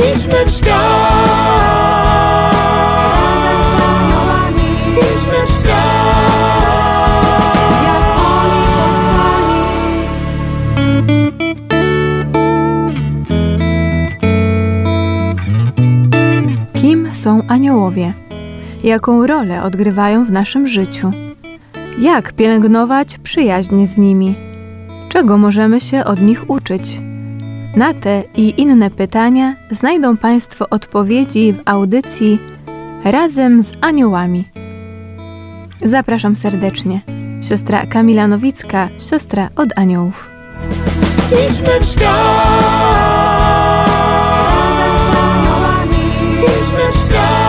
idźmy w świat. Razem z aniołami idźmy w świat, jak oni posłani. Kim są aniołowie? Jaką rolę odgrywają w naszym życiu? Jak pielęgnować przyjaźń z nimi? Czego możemy się od nich uczyć? Na te i inne pytania znajdą Państwo odpowiedzi w audycji Razem z Aniołami. Zapraszam serdecznie. Siostra Kamila Nowicka, siostra od Aniołów. Idźmy w świat. Razem z aniołami idźmy w świat.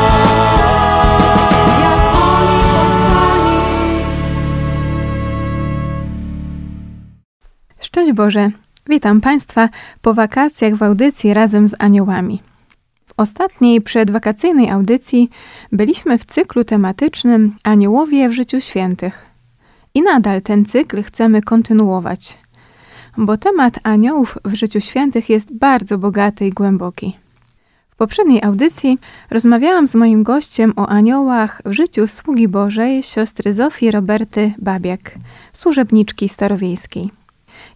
Szczęść Boże! Witam Państwa po wakacjach w audycji Razem z Aniołami. W ostatniej przedwakacyjnej audycji byliśmy w cyklu tematycznym Aniołowie w życiu świętych. I nadal ten cykl chcemy kontynuować, bo temat aniołów w życiu świętych jest bardzo bogaty i głęboki. W poprzedniej audycji rozmawiałam z moim gościem o aniołach w życiu sługi Bożej siostry Zofii Roberty Babiak, służebniczki starowiejskiej.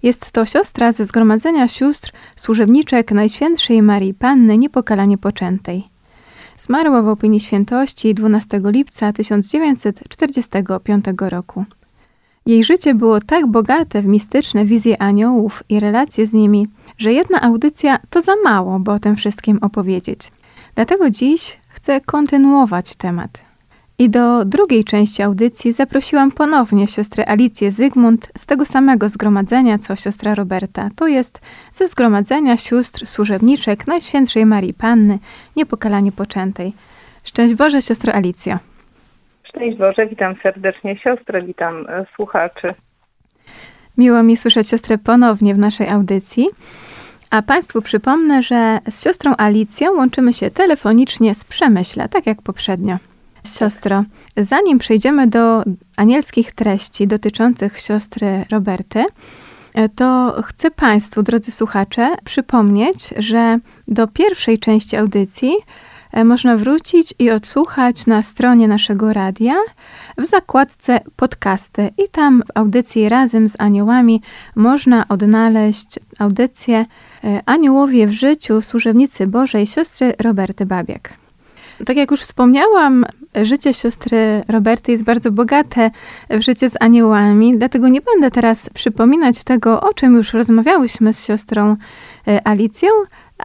Jest to siostra ze Zgromadzenia Sióstr Służebniczek Najświętszej Maryi Panny Niepokalanie Poczętej. Zmarła w opinii świętości 12 lipca 1945 roku. Jej życie było tak bogate w mistyczne wizje aniołów i relacje z nimi, że jedna audycja to za mało, by o tym wszystkim opowiedzieć. Dlatego dziś chcę kontynuować temat. I do drugiej części audycji zaprosiłam ponownie siostrę Alicję Zygmunt z tego samego zgromadzenia, co siostra Roberta. To jest ze Zgromadzenia Sióstr Służebniczek Najświętszej Maryi Panny Niepokalanie Poczętej. Szczęść Boże, siostro Alicjo. Szczęść Boże, witam serdecznie siostrę, witam słuchaczy. Miło mi słyszeć siostrę ponownie w naszej audycji. A Państwu przypomnę, że z siostrą Alicją łączymy się telefonicznie z Przemyśla, tak jak poprzednio. Siostro, zanim przejdziemy do anielskich treści dotyczących siostry Roberty, to chcę Państwu, drodzy słuchacze, przypomnieć, że do pierwszej części audycji można wrócić i odsłuchać na stronie naszego radia w zakładce podcasty i tam w audycji Razem z Aniołami można odnaleźć audycję Aniołowie w życiu służebnicy Bożej siostry Roberty Babiak. Tak jak już wspomniałam, życie siostry Roberty jest bardzo bogate w życie z aniołami, dlatego nie będę teraz przypominać tego, o czym już rozmawiałyśmy z siostrą Alicją,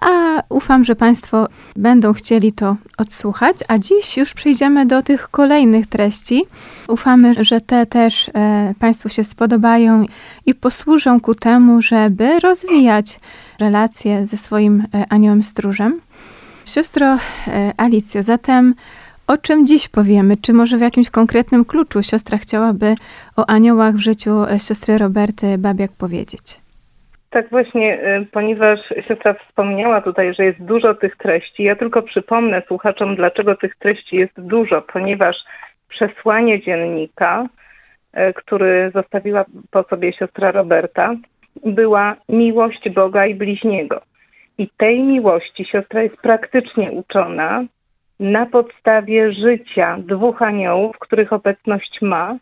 a ufam, że Państwo będą chcieli to odsłuchać, a dziś już przejdziemy do tych kolejnych treści. Ufamy, że te też Państwu się spodobają i posłużą ku temu, żeby rozwijać relacje ze swoim aniołem stróżem. Siostro Alicjo, zatem o czym dziś powiemy? Czy może w jakimś konkretnym kluczu siostra chciałaby o aniołach w życiu siostry Roberty Babiak powiedzieć? Tak właśnie, ponieważ siostra wspomniała tutaj, że jest dużo tych treści. Ja tylko przypomnę słuchaczom, dlaczego tych treści jest dużo, ponieważ przesłanie dziennika, który zostawiła po sobie siostra Roberta, była miłość Boga i bliźniego. I tej miłości siostra jest praktycznie uczona na podstawie życia dwóch aniołów, których obecność ma,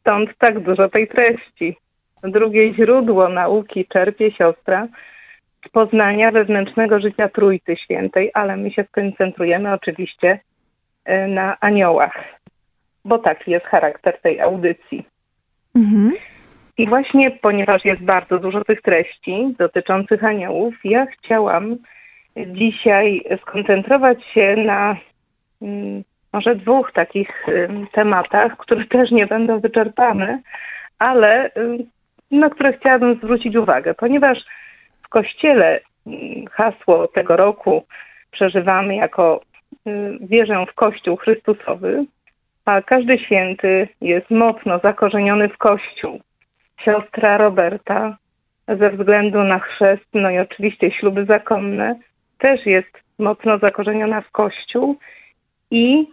stąd tak dużo tej treści. Drugie źródło nauki czerpie siostra z poznania wewnętrznego życia Trójcy Świętej, ale my się skoncentrujemy oczywiście na aniołach, bo taki jest charakter tej audycji. Mhm. I właśnie, ponieważ jest bardzo dużo tych treści dotyczących aniołów, ja chciałam dzisiaj skoncentrować się na może dwóch takich tematach, które też nie będą wyczerpane, ale na które chciałabym zwrócić uwagę, ponieważ w Kościele hasło tego roku przeżywamy jako wierzę w Kościół Chrystusowy, a każdy święty jest mocno zakorzeniony w Kościół. Siostra Roberta ze względu na chrzest, no i oczywiście śluby zakonne, też jest mocno zakorzeniona w Kościół i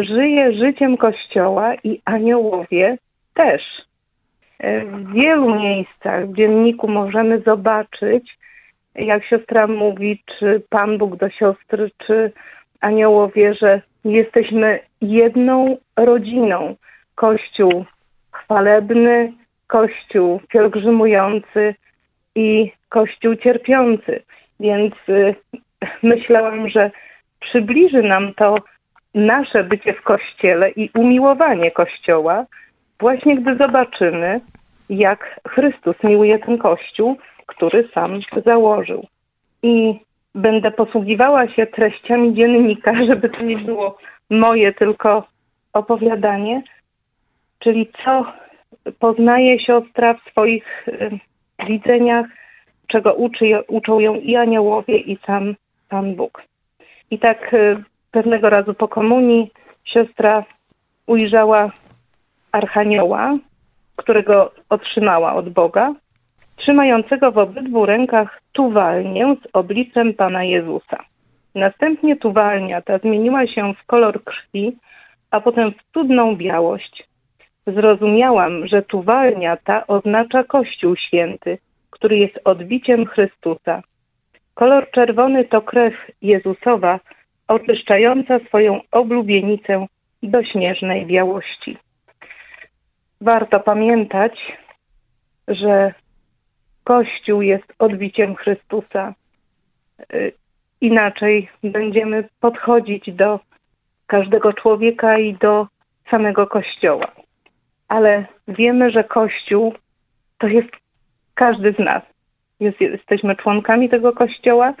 żyje życiem Kościoła i aniołowie też. W wielu miejscach w dzienniku możemy zobaczyć jak siostra mówi, czy Pan Bóg do siostry, czy aniołowie, że jesteśmy jedną rodziną. Kościół chwalebny, Kościół pielgrzymujący i Kościół cierpiący. Więc myślałam, że przybliży nam to nasze bycie w Kościele i umiłowanie Kościoła, właśnie gdy zobaczymy, jak Chrystus miłuje ten Kościół, który sam założył. I będę posługiwała się treściami dziennika, żeby to nie było moje tylko opowiadanie, czyli co poznaje siostra w swoich widzeniach, czego uczą ją i aniołowie, i sam Pan Bóg. I tak pewnego razu po komunii siostra ujrzała archanioła, którego otrzymała od Boga, trzymającego w obydwu rękach tuwalnię z obliczem Pana Jezusa. Następnie tuwalnia ta zmieniła się w kolor krwi, a potem w cudną białość. Zrozumiałam, że tuwalnia ta oznacza Kościół Święty, który jest odbiciem Chrystusa. Kolor czerwony to krew Jezusowa, oczyszczająca swoją oblubienicę do śnieżnej białości. Warto pamiętać, że Kościół jest odbiciem Chrystusa. Inaczej będziemy podchodzić do każdego człowieka i do samego Kościoła. Ale wiemy, że Kościół to jest każdy z nas. Jesteśmy członkami tego Kościoła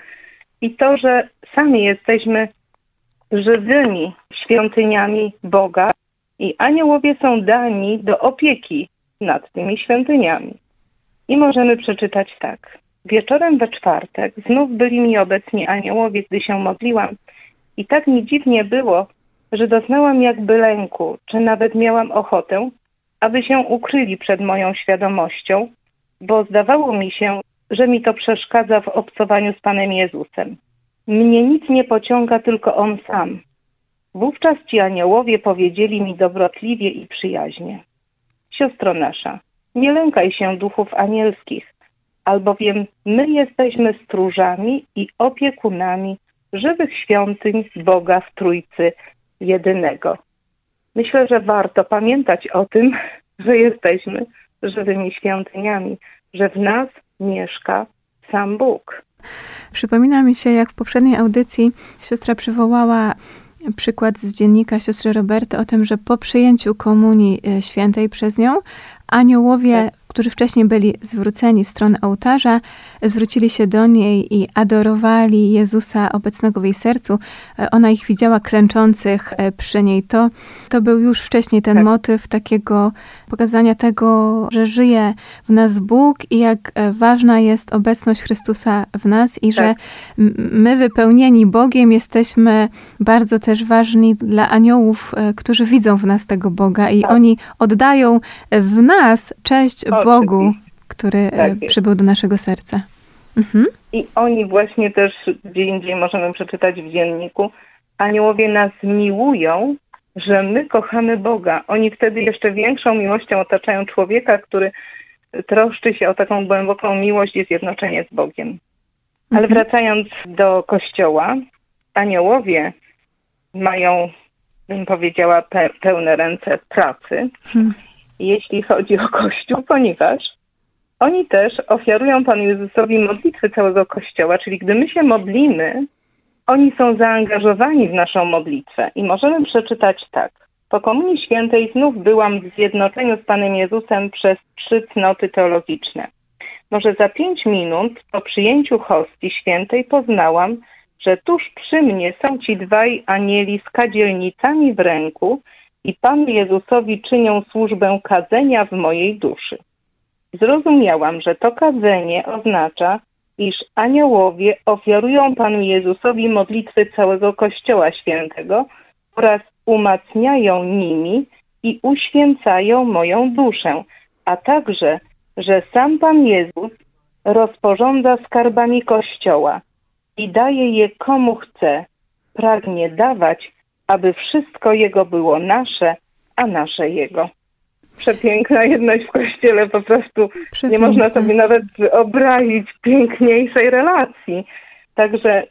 i to, że sami jesteśmy żywymi świątyniami Boga i aniołowie są dani do opieki nad tymi świątyniami. I możemy przeczytać tak. Wieczorem we czwartek znów byli mi obecni aniołowie, gdy się modliłam i tak mi dziwnie było, że doznałam jakby lęku, czy nawet miałam ochotę, aby się ukryli przed moją świadomością, bo zdawało mi się, że mi to przeszkadza w obcowaniu z Panem Jezusem. Mnie nic nie pociąga, tylko On sam. Wówczas ci aniołowie powiedzieli mi dobrotliwie i przyjaźnie. Siostro nasza, nie lękaj się duchów anielskich, albowiem my jesteśmy stróżami i opiekunami żywych świątyń Boga w Trójcy Jedynego. Myślę, że warto pamiętać o tym, że jesteśmy żywymi świątyniami, że w nas mieszka sam Bóg. Przypomina mi się, jak w poprzedniej audycji siostra przywołała przykład z dziennika siostry Roberty o tym, że po przyjęciu komunii świętej przez nią aniołowie, którzy wcześniej byli zwróceni w stronę ołtarza, zwrócili się do niej i adorowali Jezusa obecnego w jej sercu. Ona ich widziała klęczących przy niej. To był już wcześniej ten motyw takiego pokazania tego, że żyje w nas Bóg i jak ważna jest obecność Chrystusa w nas i że my wypełnieni Bogiem jesteśmy bardzo też ważni dla aniołów, którzy widzą w nas tego Boga i oni oddają w nas cześć Bogu, który przybył do naszego serca. Mhm. I oni właśnie też, gdzie indziej możemy przeczytać w dzienniku, aniołowie nas miłują, że my kochamy Boga. Oni wtedy jeszcze większą miłością otaczają człowieka, który troszczy się o taką głęboką miłość i zjednoczenie z Bogiem. Ale wracając do Kościoła, aniołowie mają, bym powiedziała, pełne ręce pracy. Jeśli chodzi o Kościół, ponieważ oni też ofiarują Panu Jezusowi modlitwy całego Kościoła, czyli gdy my się modlimy, oni są zaangażowani w naszą modlitwę i możemy przeczytać tak. Po Komunii Świętej znów byłam w zjednoczeniu z Panem Jezusem przez 3 cnoty teologiczne. Może za 5 minut po przyjęciu hostii świętej poznałam, że tuż przy mnie są ci dwaj anieli z kadzielnicami w ręku i Panu Jezusowi czynią służbę kadzenia w mojej duszy. Zrozumiałam, że to kadzenie oznacza, iż aniołowie ofiarują Panu Jezusowi modlitwy całego Kościoła Świętego oraz umacniają nimi i uświęcają moją duszę, a także, że sam Pan Jezus rozporządza skarbami Kościoła i daje je komu chce, pragnie dawać, aby wszystko Jego było nasze, a nasze Jego. przepiękna jedność w Kościele, po prostu nie można sobie nawet wyobrazić piękniejszej relacji. Także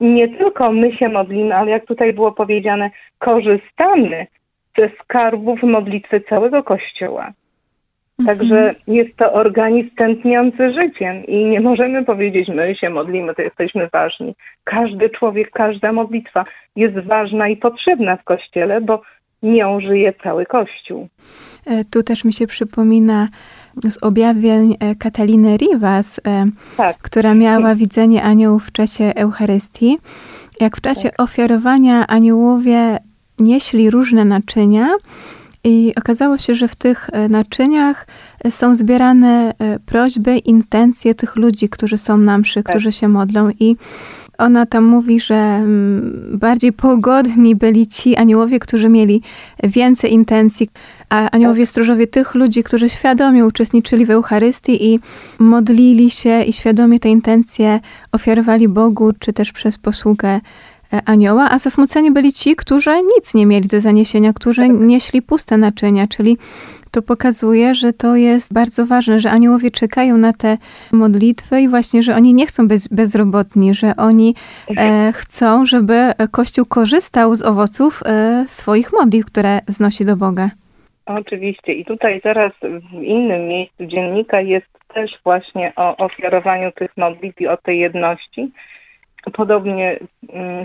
nie tylko my się modlimy, ale jak tutaj było powiedziane, korzystamy ze skarbów modlitwy całego Kościoła. Także jest to organizm tętniący życiem i nie możemy powiedzieć, my się modlimy, to jesteśmy ważni. Każdy człowiek, każda modlitwa jest ważna i potrzebna w Kościele, bo nią żyje cały Kościół. Tu też mi się przypomina z objawień Kataliny Rivas, tak, która miała widzenie aniołów w czasie Eucharystii. Jak w czasie ofiarowania aniołowie nieśli różne naczynia, i okazało się, że w tych naczyniach są zbierane prośby, intencje tych ludzi, którzy są na mszy, którzy się modlą. I ona tam mówi, że bardziej pogodni byli ci aniołowie, którzy mieli więcej intencji, a aniołowie stróżowie tych ludzi, którzy świadomie uczestniczyli w Eucharystii i modlili się i świadomie te intencje ofiarowali Bogu, czy też przez posługę anioła, a zasmuceni byli ci, którzy nic nie mieli do zaniesienia, którzy nieśli puste naczynia, czyli to pokazuje, że to jest bardzo ważne, że aniołowie czekają na te modlitwy i właśnie, że oni nie chcą być bezrobotni, że oni chcą, żeby Kościół korzystał z owoców swoich modlitw, które wznosi do Boga. Oczywiście i tutaj zaraz w innym miejscu dziennika jest też właśnie o ofiarowaniu tych modlitw i o tej jedności. Podobnie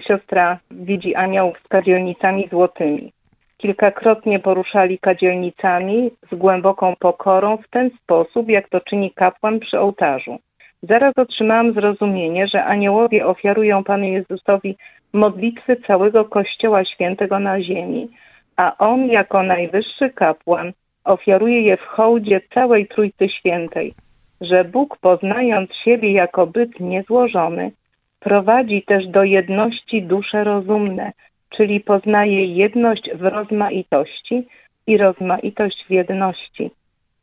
siostra widzi aniołów z kadzielnicami złotymi. Kilkakrotnie poruszali kadzielnicami z głęboką pokorą w ten sposób, jak to czyni kapłan przy ołtarzu. Zaraz otrzymałam zrozumienie, że aniołowie ofiarują Panu Jezusowi modlitwy całego Kościoła Świętego na ziemi, a On jako najwyższy kapłan ofiaruje je w hołdzie całej Trójcy Świętej, że Bóg, poznając siebie jako byt niezłożony, prowadzi też do jedności dusze rozumne, czyli poznaje jedność w rozmaitości i rozmaitość w jedności.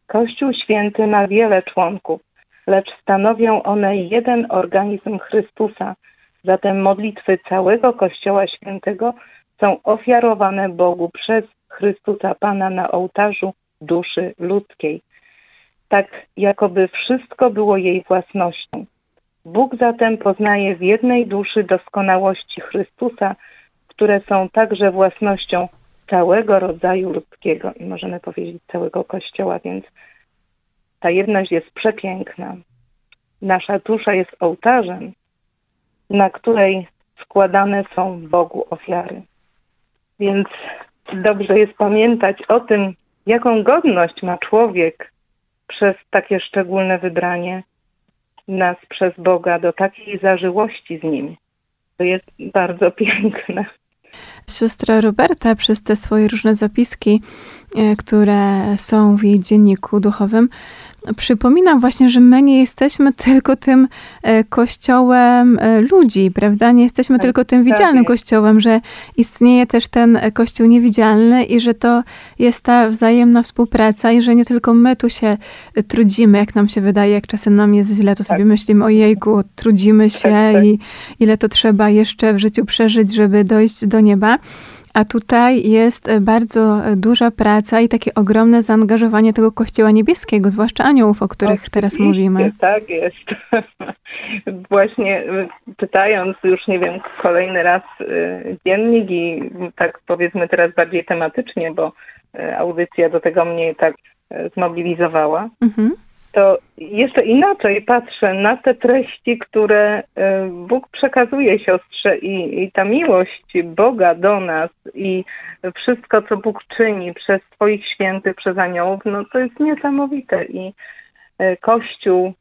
Kościół Święty ma wiele członków, lecz stanowią one jeden organizm Chrystusa. Zatem modlitwy całego Kościoła Świętego są ofiarowane Bogu przez Chrystusa Pana na ołtarzu duszy ludzkiej. Tak jakoby wszystko było jej własnością. Bóg zatem poznaje w jednej duszy doskonałości Chrystusa, które są także własnością całego rodzaju ludzkiego i możemy powiedzieć całego Kościoła, więc ta jedność jest przepiękna. Nasza dusza jest ołtarzem, na której składane są Bogu ofiary. Więc dobrze jest pamiętać o tym, jaką godność ma człowiek przez takie szczególne wybranie nas przez Boga do takiej zażyłości z Nim. To jest bardzo piękne. Siostra Roberta przez te swoje różne zapiski, które są w jej dzienniku duchowym, przypominam właśnie, że my nie jesteśmy tylko tym kościołem ludzi, prawda? Nie jesteśmy tylko tym widzialnym kościołem, że istnieje też ten kościół niewidzialny i że to jest ta wzajemna współpraca i że nie tylko my tu się trudzimy, jak nam się wydaje, jak czasem nam jest źle, to sobie myślimy, ojejku, trudzimy się i ile to trzeba jeszcze w życiu przeżyć, żeby dojść do nieba. A tutaj jest bardzo duża praca i takie ogromne zaangażowanie tego Kościoła Niebieskiego, zwłaszcza aniołów, o których teraz mówimy. Tak jest. Właśnie czytając już, nie wiem, kolejny raz dziennik i tak powiedzmy teraz bardziej tematycznie, bo audycja do tego mnie tak zmobilizowała, to jeszcze inaczej patrzę na te treści, które Bóg przekazuje siostrze i ta miłość Boga do nas i wszystko, co Bóg czyni przez swoich świętych, przez aniołów, no to jest niesamowite i Kościół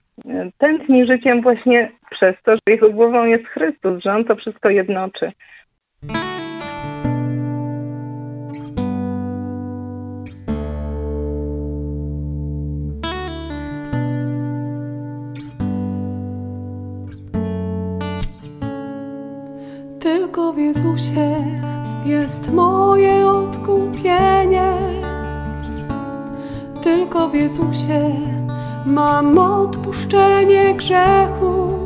tętni życiem właśnie przez to, że jego głową jest Chrystus, że On to wszystko jednoczy. Tylko w Jezusie jest moje odkupienie. Tylko w Jezusie mam odpuszczenie grzechów.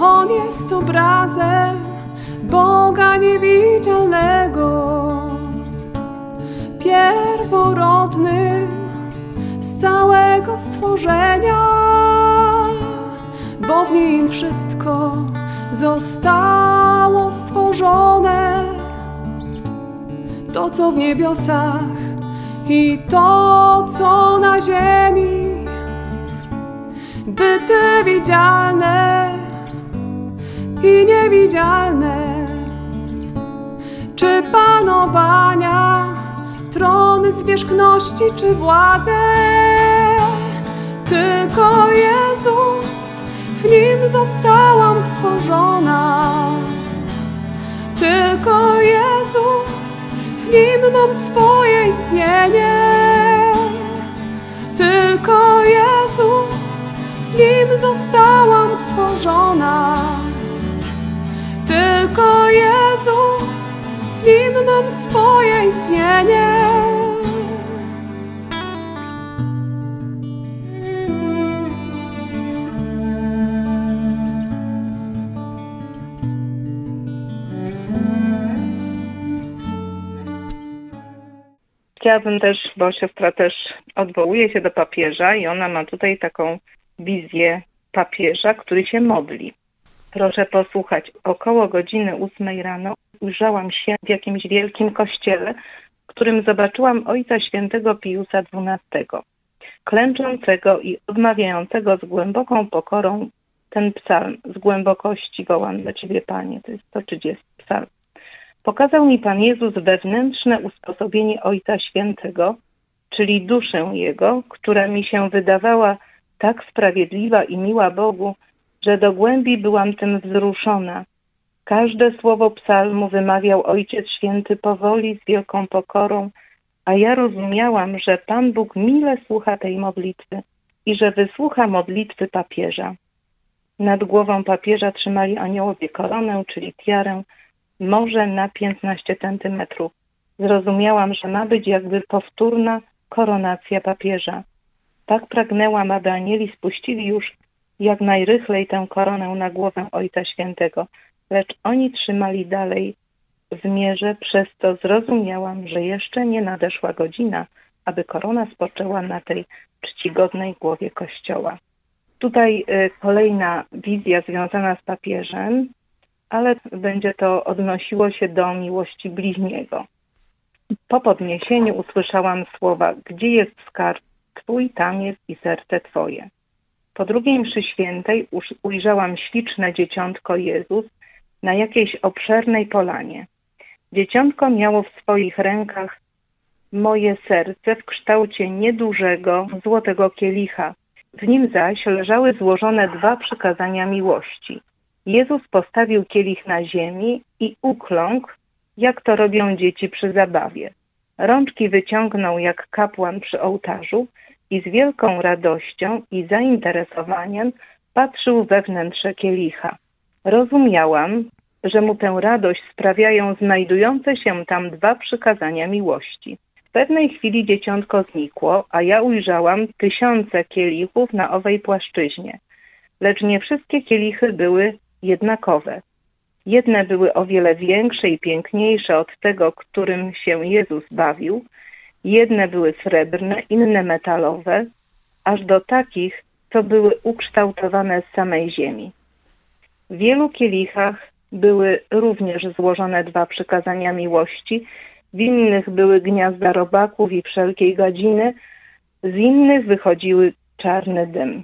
On jest obrazem Boga niewidzialnego. pierworodnym z całego stworzenia, bo w nim wszystko zostało stworzone, to co w niebiosach i to co na ziemi, byty widzialne i niewidzialne, czy panowania, trony, zwierzchności czy władze, tylko Jezus, w Nim zostałam stworzona. Tylko Jezus, w Nim mam swoje istnienie. Tylko Jezus, w Nim zostałam stworzona. Tylko Jezus, w Nim mam swoje istnienie. Chciałabym też, bo siostra też odwołuje się do papieża i ona ma tutaj taką wizję papieża, który się modli. Proszę posłuchać. Około godziny 8 rano ujrzałam się w jakimś wielkim kościele, w którym zobaczyłam ojca świętego Piusa XII, klęczącego i odmawiającego z głęboką pokorą ten psalm. Z głębokości wołam do Ciebie, Panie. To jest 130 psalm. Pokazał mi Pan Jezus wewnętrzne usposobienie Ojca Świętego, czyli duszę Jego, która mi się wydawała tak sprawiedliwa i miła Bogu, że do głębi byłam tym wzruszona. Każde słowo psalmu wymawiał Ojciec Święty powoli, z wielką pokorą, a ja rozumiałam, że Pan Bóg mile słucha tej modlitwy i że wysłucha modlitwy papieża. Nad głową papieża trzymali aniołowie koronę, czyli tiarę, może na 15 centymetrów. Zrozumiałam, że ma być jakby powtórna koronacja papieża. Tak pragnęłam, aby anieli spuścili już jak najrychlej tę koronę na głowę Ojca Świętego, lecz oni trzymali dalej w mierze, przez to zrozumiałam, że jeszcze nie nadeszła godzina, aby korona spoczęła na tej czcigodnej głowie Kościoła. Tutaj kolejna wizja związana z papieżem, ale będzie to odnosiło się do miłości bliźniego. Po podniesieniu usłyszałam słowa: gdzie jest skarb Twój, tam jest i serce Twoje. Po drugiej mszy świętej ujrzałam śliczne dzieciątko Jezus na jakiejś obszernej polanie. Dzieciątko miało w swoich rękach moje serce w kształcie niedużego złotego kielicha. W nim zaś leżały złożone 2 przykazania miłości. Jezus postawił kielich na ziemi i ukląkł, jak to robią dzieci przy zabawie. Rączki wyciągnął jak kapłan przy ołtarzu i z wielką radością i zainteresowaniem patrzył we wnętrze kielicha. Rozumiałam, że mu tę radość sprawiają znajdujące się tam 2 przykazania miłości. W pewnej chwili dzieciątko znikło, a ja ujrzałam 1000 kielichów na owej płaszczyźnie. Lecz nie wszystkie kielichy były jednakowe. Jedne były o wiele większe i piękniejsze od tego, którym się Jezus bawił. Jedne były srebrne, inne metalowe, aż do takich, co były ukształtowane z samej ziemi. W wielu kielichach były również złożone 2 przykazania miłości, w innych były gniazda robaków i wszelkiej gadziny, z innych wychodziły czarny dym.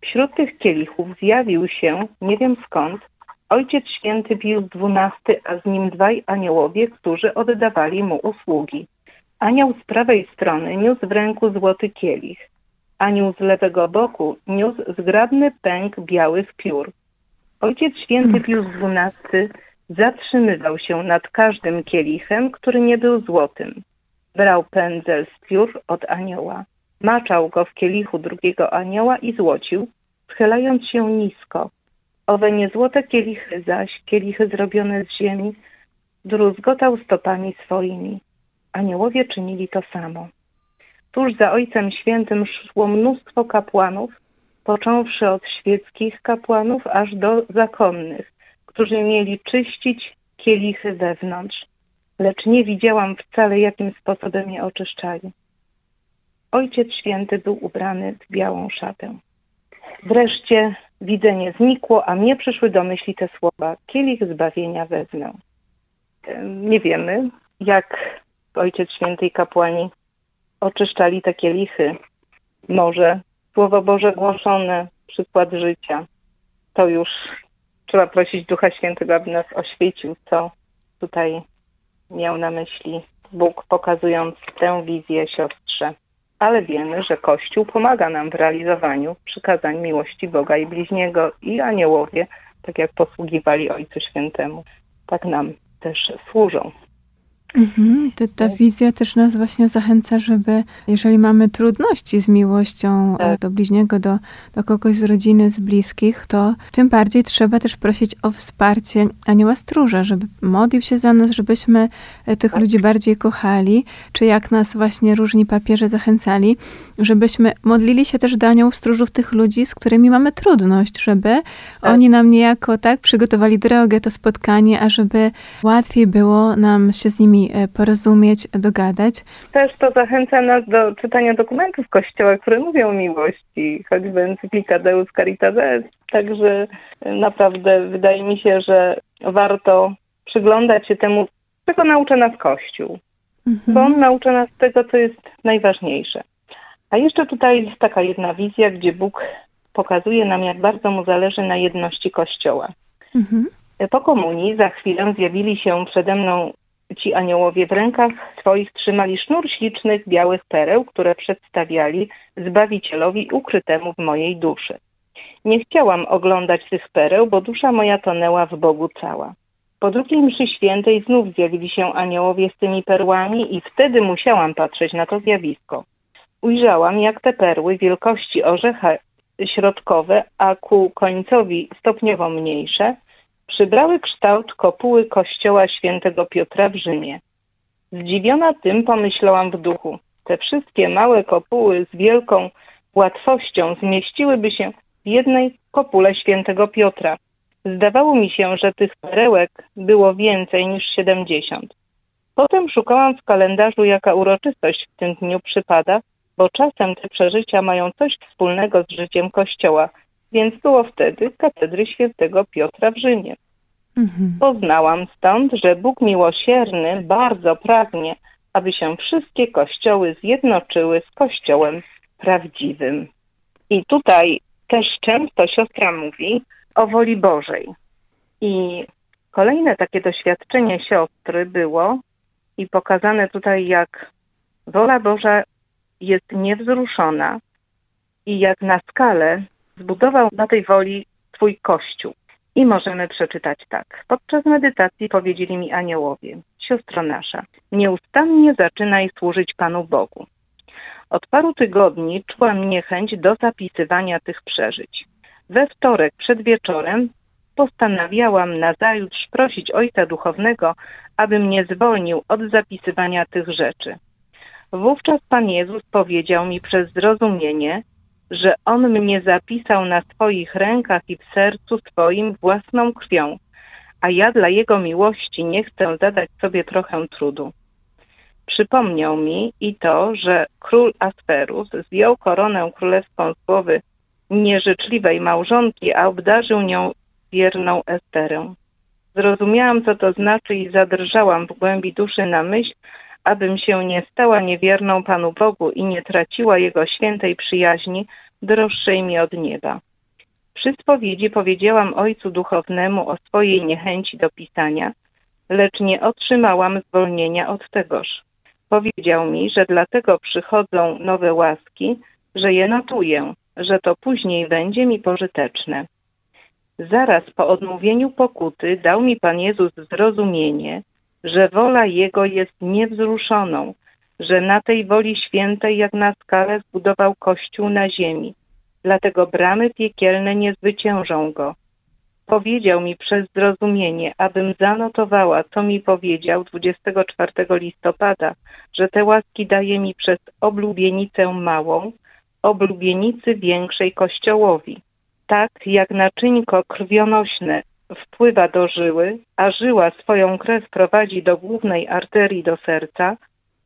Wśród tych kielichów zjawił się, nie wiem skąd, Ojciec Święty Pius XII, a z nim 2 aniołowie, którzy oddawali mu usługi. Anioł z prawej strony niósł w ręku złoty kielich. Anioł z lewego boku niósł zgrabny pęk białych piór. Ojciec Święty Pius XII zatrzymywał się nad każdym kielichem, który nie był złotym. Brał pędzel z piór od anioła. Maczał go w kielichu drugiego anioła i złocił, schylając się nisko. Owe niezłote kielichy zaś, kielichy zrobione z ziemi, druzgotał stopami swoimi. Aniołowie czynili to samo. Tuż za Ojcem Świętym szło mnóstwo kapłanów, począwszy od świeckich kapłanów aż do zakonnych, którzy mieli czyścić kielichy wewnątrz. lecz nie widziałam wcale, jakim sposobem je oczyszczali. Ojciec Święty był ubrany w białą szatę. Wreszcie widzenie znikło, a mnie przyszły do myśli te słowa: kielich zbawienia wezmę. Nie wiemy, jak Ojciec Święty i kapłani oczyszczali te kielichy. Może Słowo Boże głoszone, przykład życia. To już trzeba prosić Ducha Świętego, aby nas oświecił, co tutaj miał na myśli Bóg, pokazując tę wizję siostrze. Ale wiemy, że Kościół pomaga nam w realizowaniu przykazań miłości Boga i bliźniego, i aniołowie, tak jak posługiwali Ojcu Świętemu, tak nam też służą. Ta wizja też nas właśnie zachęca, żeby, jeżeli mamy trudności z miłością do bliźniego, do kogoś z rodziny, z bliskich, to tym bardziej trzeba też prosić o wsparcie Anioła Stróża, żeby modlił się za nas, żebyśmy tych ludzi bardziej kochali, czy jak nas właśnie różni papieże zachęcali, żebyśmy modlili się też do Aniołów Stróżów tych ludzi, z którymi mamy trudność, żeby oni nam niejako przygotowali drogę, to spotkanie, a żeby łatwiej było nam się z nimi porozumieć, dogadać. Też to zachęca nas do czytania dokumentów Kościoła, które mówią o miłości, choćby encyklika Deus Caritas Est. Także naprawdę wydaje mi się, że warto przyglądać się temu, czego naucza nas Kościół. Bo on naucza nas tego, co jest najważniejsze. A jeszcze tutaj jest taka jedna wizja, gdzie Bóg pokazuje nam, jak bardzo mu zależy na jedności Kościoła. Po komunii za chwilę zjawili się przede mną ci aniołowie, w rękach swoich trzymali sznur ślicznych białych pereł, które przedstawiali Zbawicielowi ukrytemu w mojej duszy. Nie chciałam oglądać tych pereł, bo dusza moja tonęła w Bogu cała. Po drugiej mszy świętej znów zjawili się aniołowie z tymi perłami i wtedy musiałam patrzeć na to zjawisko. Ujrzałam, jak te perły wielkości orzecha środkowe, a ku końcowi stopniowo mniejsze, przybrały kształt kopuły kościoła świętego Piotra w Rzymie. Zdziwiona tym pomyślałam w duchu: te wszystkie małe kopuły z wielką łatwością zmieściłyby się w jednej kopule świętego Piotra. Zdawało mi się, że tych perełek było więcej niż 70. Potem szukałam w kalendarzu, jaka uroczystość w tym dniu przypada, bo czasem te przeżycia mają coś wspólnego z życiem Kościoła, więc było wtedy katedry świętego Piotra w Rzymie. Poznałam stąd, że Bóg miłosierny bardzo pragnie, aby się wszystkie kościoły zjednoczyły z Kościołem prawdziwym. I tutaj też często siostra mówi o woli Bożej. I kolejne takie doświadczenie siostry było i pokazane tutaj, jak wola Boża jest niewzruszona i jak na skalę zbudował na tej woli swój Kościół. I możemy przeczytać tak. Podczas medytacji powiedzieli mi aniołowie: siostro nasza, nieustannie zaczynaj służyć Panu Bogu. Od paru tygodni czułam niechęć do zapisywania tych przeżyć. We wtorek przed wieczorem postanawiałam nazajutrz prosić Ojca Duchownego, aby mnie zwolnił od zapisywania tych rzeczy. Wówczas Pan Jezus powiedział mi przez zrozumienie, że On mnie zapisał na swoich rękach i w sercu swoim własną krwią, a ja dla Jego miłości nie chcę zadać sobie trochę trudu. Przypomniał mi i to, że król Asferus zdjął koronę królewską z głowy nieżyczliwej małżonki, a obdarzył nią wierną Esterę. Zrozumiałam, co to znaczy i zadrżałam w głębi duszy na myśl, abym się nie stała niewierną Panu Bogu i nie traciła Jego świętej przyjaźni, droższej mi od nieba. Przy spowiedzi powiedziałam Ojcu Duchownemu o swojej niechęci do pisania, lecz nie otrzymałam zwolnienia od tegoż. Powiedział mi, że dlatego przychodzą nowe łaski, że je notuję, że to później będzie mi pożyteczne. Zaraz po odmówieniu pokuty dał mi Pan Jezus zrozumienie, że wola Jego jest niewzruszoną, że na tej woli świętej jak na skalę zbudował Kościół na ziemi. Dlatego bramy piekielne nie zwyciężą go. Powiedział mi przez zrozumienie, abym zanotowała, co mi powiedział 24 listopada, że te łaski daje mi przez oblubienicę małą, oblubienicy większej Kościołowi. Tak jak naczynko krwionośne wpływa do żyły, a żyła swoją krew prowadzi do głównej arterii do serca,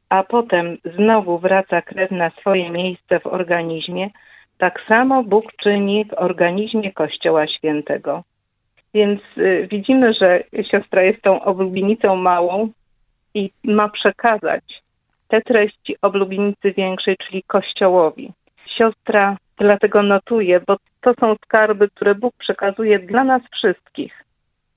a potem znowu wraca krew na swoje miejsce w organizmie, tak samo Bóg czyni w organizmie Kościoła Świętego. Więc widzimy, że siostra jest tą oblubienicą małą i ma przekazać te treści oblubienicy większej, czyli Kościołowi. Siostra dlatego notuje, bo to są skarby, które Bóg przekazuje dla nas wszystkich.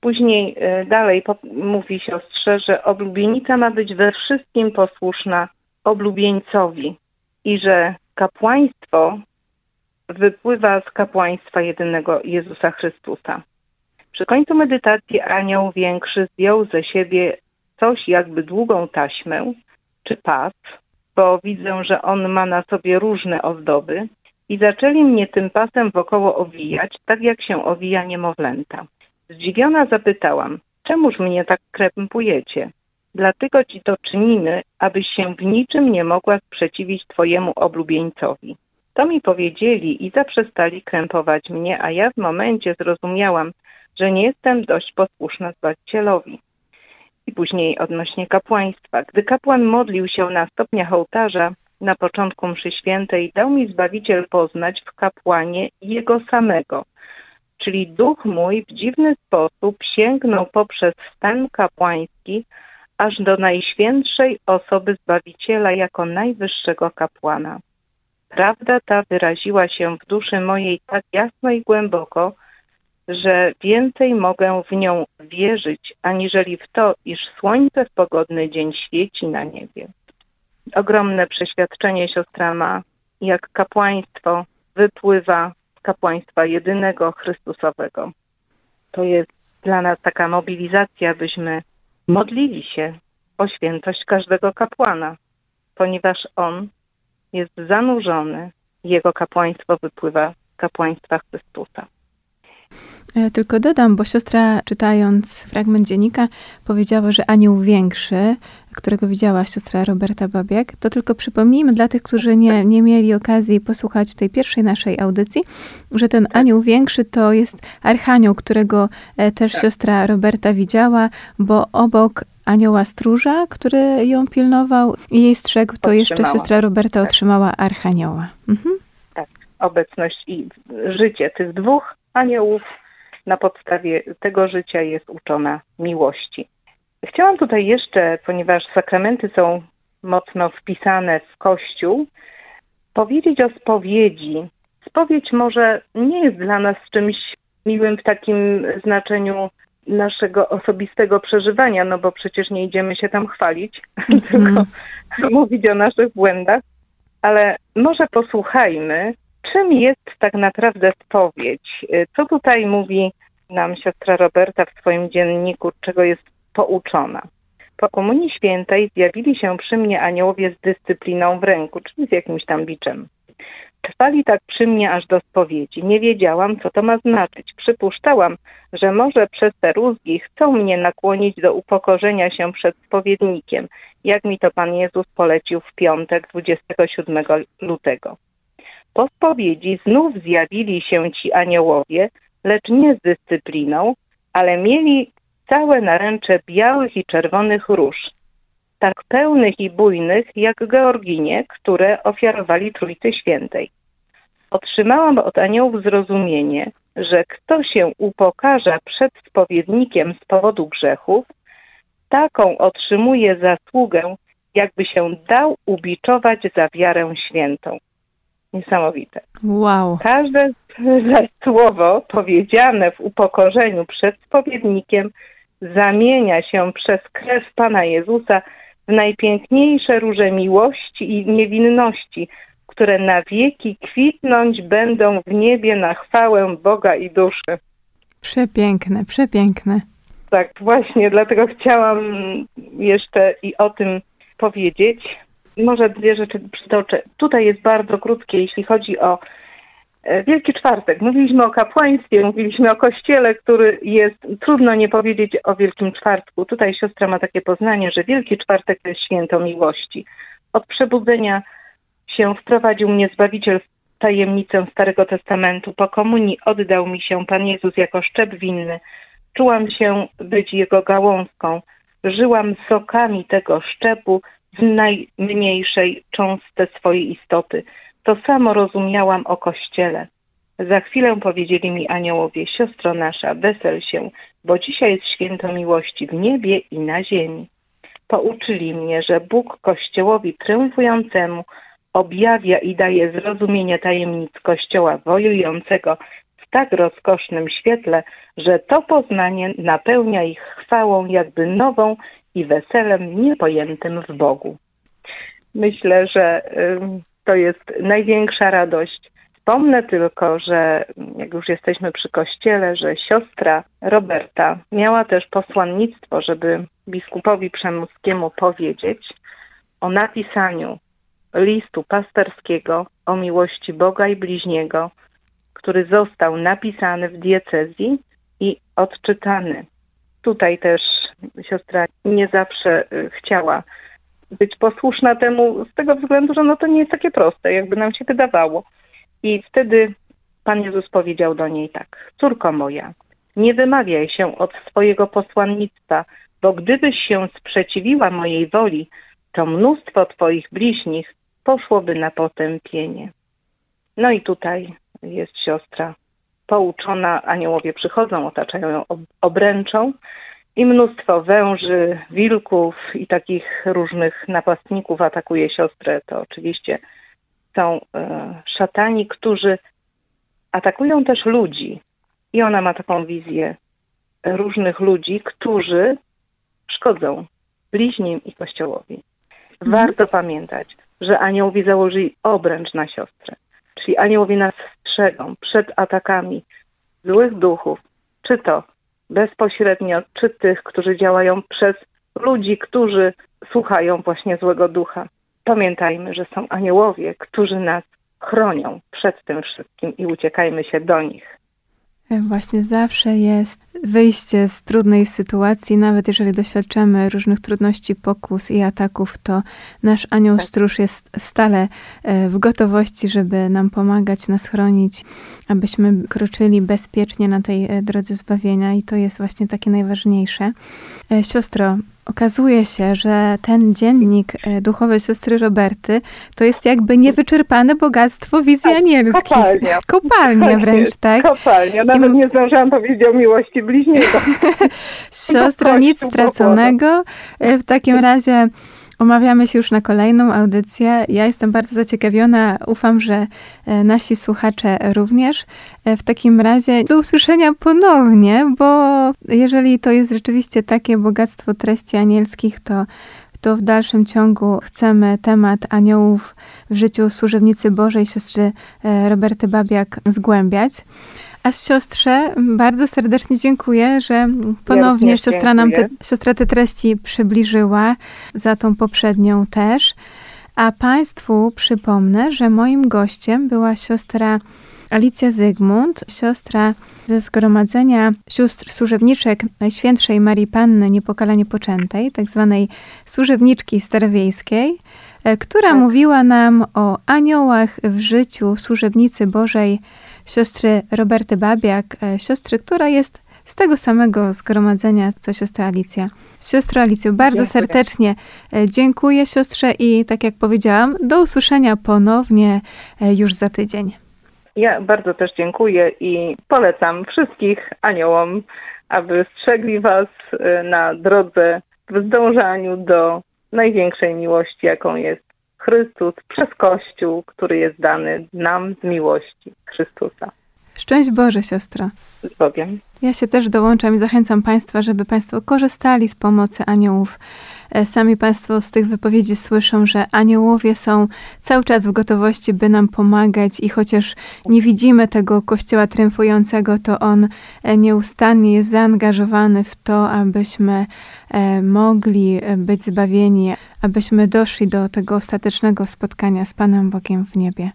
Później dalej mówi siostrze, że oblubienica ma być we wszystkim posłuszna oblubieńcowi i że kapłaństwo wypływa z kapłaństwa jedynego Jezusa Chrystusa. Przy końcu medytacji anioł większy zdjął ze siebie coś jakby długą taśmę czy pas, bo widzę, że on ma na sobie różne ozdoby i zaczęli mnie tym pasem wokoło owijać, tak jak się owija niemowlęta. Zdziwiona zapytałam, czemuż mnie tak krępujecie? Dlatego ci to czynimy, abyś się w niczym nie mogła sprzeciwić twojemu oblubieńcowi. To mi powiedzieli i zaprzestali krępować mnie, a ja w momencie zrozumiałam, że nie jestem dość posłuszna Zbawicielowi. I później odnośnie kapłaństwa. Gdy kapłan modlił się na stopniach ołtarza na początku mszy świętej, dał mi Zbawiciel poznać w kapłanie jego samego. Czyli duch mój w dziwny sposób sięgnął poprzez stan kapłański aż do najświętszej osoby Zbawiciela jako najwyższego kapłana. Prawda ta wyraziła się w duszy mojej tak jasno i głęboko, że więcej mogę w nią wierzyć, aniżeli w to, iż słońce w pogodny dzień świeci na niebie. Ogromne przeświadczenie siostra ma, jak kapłaństwo wypływa z kapłaństwa jedynego, Chrystusowego. To jest dla nas taka mobilizacja, byśmy modlili się o świętość każdego kapłana, ponieważ on jest zanurzony, jego kapłaństwo wypływa z kapłaństwa Chrystusa. Tylko dodam, bo siostra czytając fragment dziennika powiedziała, że anioł większy, którego widziała siostra Roberta Babiak, to tylko przypomnijmy dla tych, którzy nie mieli okazji posłuchać tej pierwszej naszej audycji, że ten anioł większy to jest archanioł, którego też siostra Roberta widziała, bo obok anioła stróża, który ją pilnował i jej strzegł, to jeszcze siostra Roberta otrzymała archanioła. Mhm. Tak, obecność i życie tych dwóch aniołów. Na podstawie tego życia jest uczona miłości. Chciałam tutaj jeszcze, ponieważ sakramenty są mocno wpisane w Kościół, powiedzieć o spowiedzi. Spowiedź może nie jest dla nas czymś miłym w takim znaczeniu naszego osobistego przeżywania, no bo przecież nie idziemy się tam chwalić, tylko mówić o naszych błędach. Ale może posłuchajmy, czym jest tak naprawdę spowiedź? Co tutaj mówi nam siostra Roberta w swoim dzienniku, czego jest pouczona? Po Komunii Świętej zjawili się przy mnie aniołowie z dyscypliną w ręku, czyli z jakimś tam biczem. Trwali tak przy mnie aż do spowiedzi. Nie wiedziałam, co to ma znaczyć. Przypuszczałam, że może przez te rózgi chcą mnie nakłonić do upokorzenia się przed spowiednikiem, jak mi to Pan Jezus polecił w piątek 27 lutego. Po spowiedzi znów zjawili się ci aniołowie, lecz nie z dyscypliną, ale mieli całe naręcze białych i czerwonych róż, tak pełnych i bujnych jak georginie, które ofiarowali Trójcy Świętej. Otrzymałam od aniołów zrozumienie, że kto się upokarza przed spowiednikiem z powodu grzechów, taką otrzymuje zasługę, jakby się dał ubiczować za wiarę świętą. Niesamowite. Wow. Każde słowo powiedziane w upokorzeniu przed spowiednikiem zamienia się przez krew Pana Jezusa w najpiękniejsze róże miłości i niewinności, które na wieki kwitnąć będą w niebie na chwałę Boga i duszy. Przepiękne, przepiękne. Tak, właśnie, dlatego chciałam jeszcze i o tym powiedzieć. Może dwie rzeczy przytoczę. Tutaj jest bardzo krótkie, jeśli chodzi o Wielki Czwartek. Mówiliśmy o kapłaństwie, mówiliśmy o Kościele, który jest, trudno nie powiedzieć o Wielkim Czwartku. Tutaj siostra ma takie poznanie, że Wielki Czwartek to jest święto miłości. Od przebudzenia się wprowadził mnie Zbawiciel w tajemnicę Starego Testamentu. Po komunii oddał mi się Pan Jezus jako szczep winny. Czułam się być jego gałązką. Żyłam sokami tego szczepu z najmniejszej cząstce swojej istoty. To samo rozumiałam o Kościele. Za chwilę powiedzieli mi aniołowie: siostro nasza, wesel się, bo dzisiaj jest święto miłości w niebie i na ziemi. Pouczyli mnie, że Bóg Kościołowi triumfującemu objawia i daje zrozumienie tajemnic Kościoła wojującego w tak rozkosznym świetle, że to poznanie napełnia ich chwałą jakby nową i weselem niepojętym w Bogu. Myślę, że to jest największa radość. Wspomnę tylko, że jak już jesteśmy przy Kościele, że siostra Roberta miała też posłannictwo, żeby biskupowi Przemyskiemu powiedzieć o napisaniu listu pasterskiego o miłości Boga i bliźniego, który został napisany w diecezji i odczytany. Tutaj też siostra nie zawsze chciała być posłuszna temu z tego względu, że no to nie jest takie proste, jakby nam się wydawało. I wtedy Pan Jezus powiedział do niej tak: córko moja, nie wymawiaj się od swojego posłannictwa, bo gdybyś się sprzeciwiła mojej woli, to mnóstwo twoich bliźnich poszłoby na potępienie. No i tutaj jest siostra pouczona, aniołowie przychodzą, otaczają ją obręczą i mnóstwo węży, wilków i takich różnych napastników atakuje siostrę. To oczywiście są szatani, którzy atakują też ludzi. I ona ma taką wizję różnych ludzi, którzy szkodzą bliźnim i Kościołowi. Warto pamiętać, że aniołowie założyli obręcz na siostrę. Czyli aniołowie nas strzegą przed atakami złych duchów, czy to bezpośrednio, czy tych, którzy działają przez ludzi, którzy słuchają właśnie złego ducha. Pamiętajmy, że są aniołowie, którzy nas chronią przed tym wszystkim i uciekajmy się do nich. Właśnie zawsze jest wyjście z trudnej sytuacji, nawet jeżeli doświadczamy różnych trudności, pokus i ataków, to nasz anioł stróż jest stale w gotowości, żeby nam pomagać, nas chronić, abyśmy kroczyli bezpiecznie na tej drodze zbawienia i to jest właśnie takie najważniejsze. Siostro, okazuje się, że ten dziennik duchowy siostry Roberty to jest jakby niewyczerpane bogactwo wizji anielskich. Kopalnia. Kopalnia wręcz, tak? Kopalnia. Nawet nie zdążyłam powiedzieć o miłości bliźniego. Siostro, nic straconego. W takim razie omawiamy się już na kolejną audycję. Ja jestem bardzo zaciekawiona. Ufam, że nasi słuchacze również. W takim razie do usłyszenia ponownie, bo jeżeli to jest rzeczywiście takie bogactwo treści anielskich, to w dalszym ciągu chcemy temat aniołów w życiu służebnicy Bożej siostry Roberty Babiak zgłębiać. A siostrze bardzo serdecznie dziękuję, że ponownie siostra nam te treści przybliżyła, za tą poprzednią też. A Państwu przypomnę, że moim gościem była siostra Alicja Zygmunt, siostra ze Zgromadzenia Sióstr Służebniczek Najświętszej Maryi Panny Niepokalanie Poczętej, tak zwanej służebniczki starowiejskiej, która mówiła nam o aniołach w życiu służebnicy Bożej siostry Roberty Babiak, siostry, która jest z tego samego zgromadzenia, co siostra Alicja. Siostro Alicjo, bardzo serdecznie dziękuję siostrze i tak jak powiedziałam, do usłyszenia ponownie już za tydzień. Ja bardzo też dziękuję i polecam wszystkich aniołom, aby strzegli was na drodze w zdążaniu do największej miłości, jaką jest Chrystus przez Kościół, który jest dany nam z miłości Chrystusa. Szczęść Boże, siostro. Z Bogiem. Ja się też dołączam i zachęcam Państwa, żeby Państwo korzystali z pomocy aniołów. Sami Państwo z tych wypowiedzi słyszą, że aniołowie są cały czas w gotowości, by nam pomagać i chociaż nie widzimy tego Kościoła triumfującego, to on nieustannie jest zaangażowany w to, abyśmy mogli być zbawieni, abyśmy doszli do tego ostatecznego spotkania z Panem Bogiem w niebie.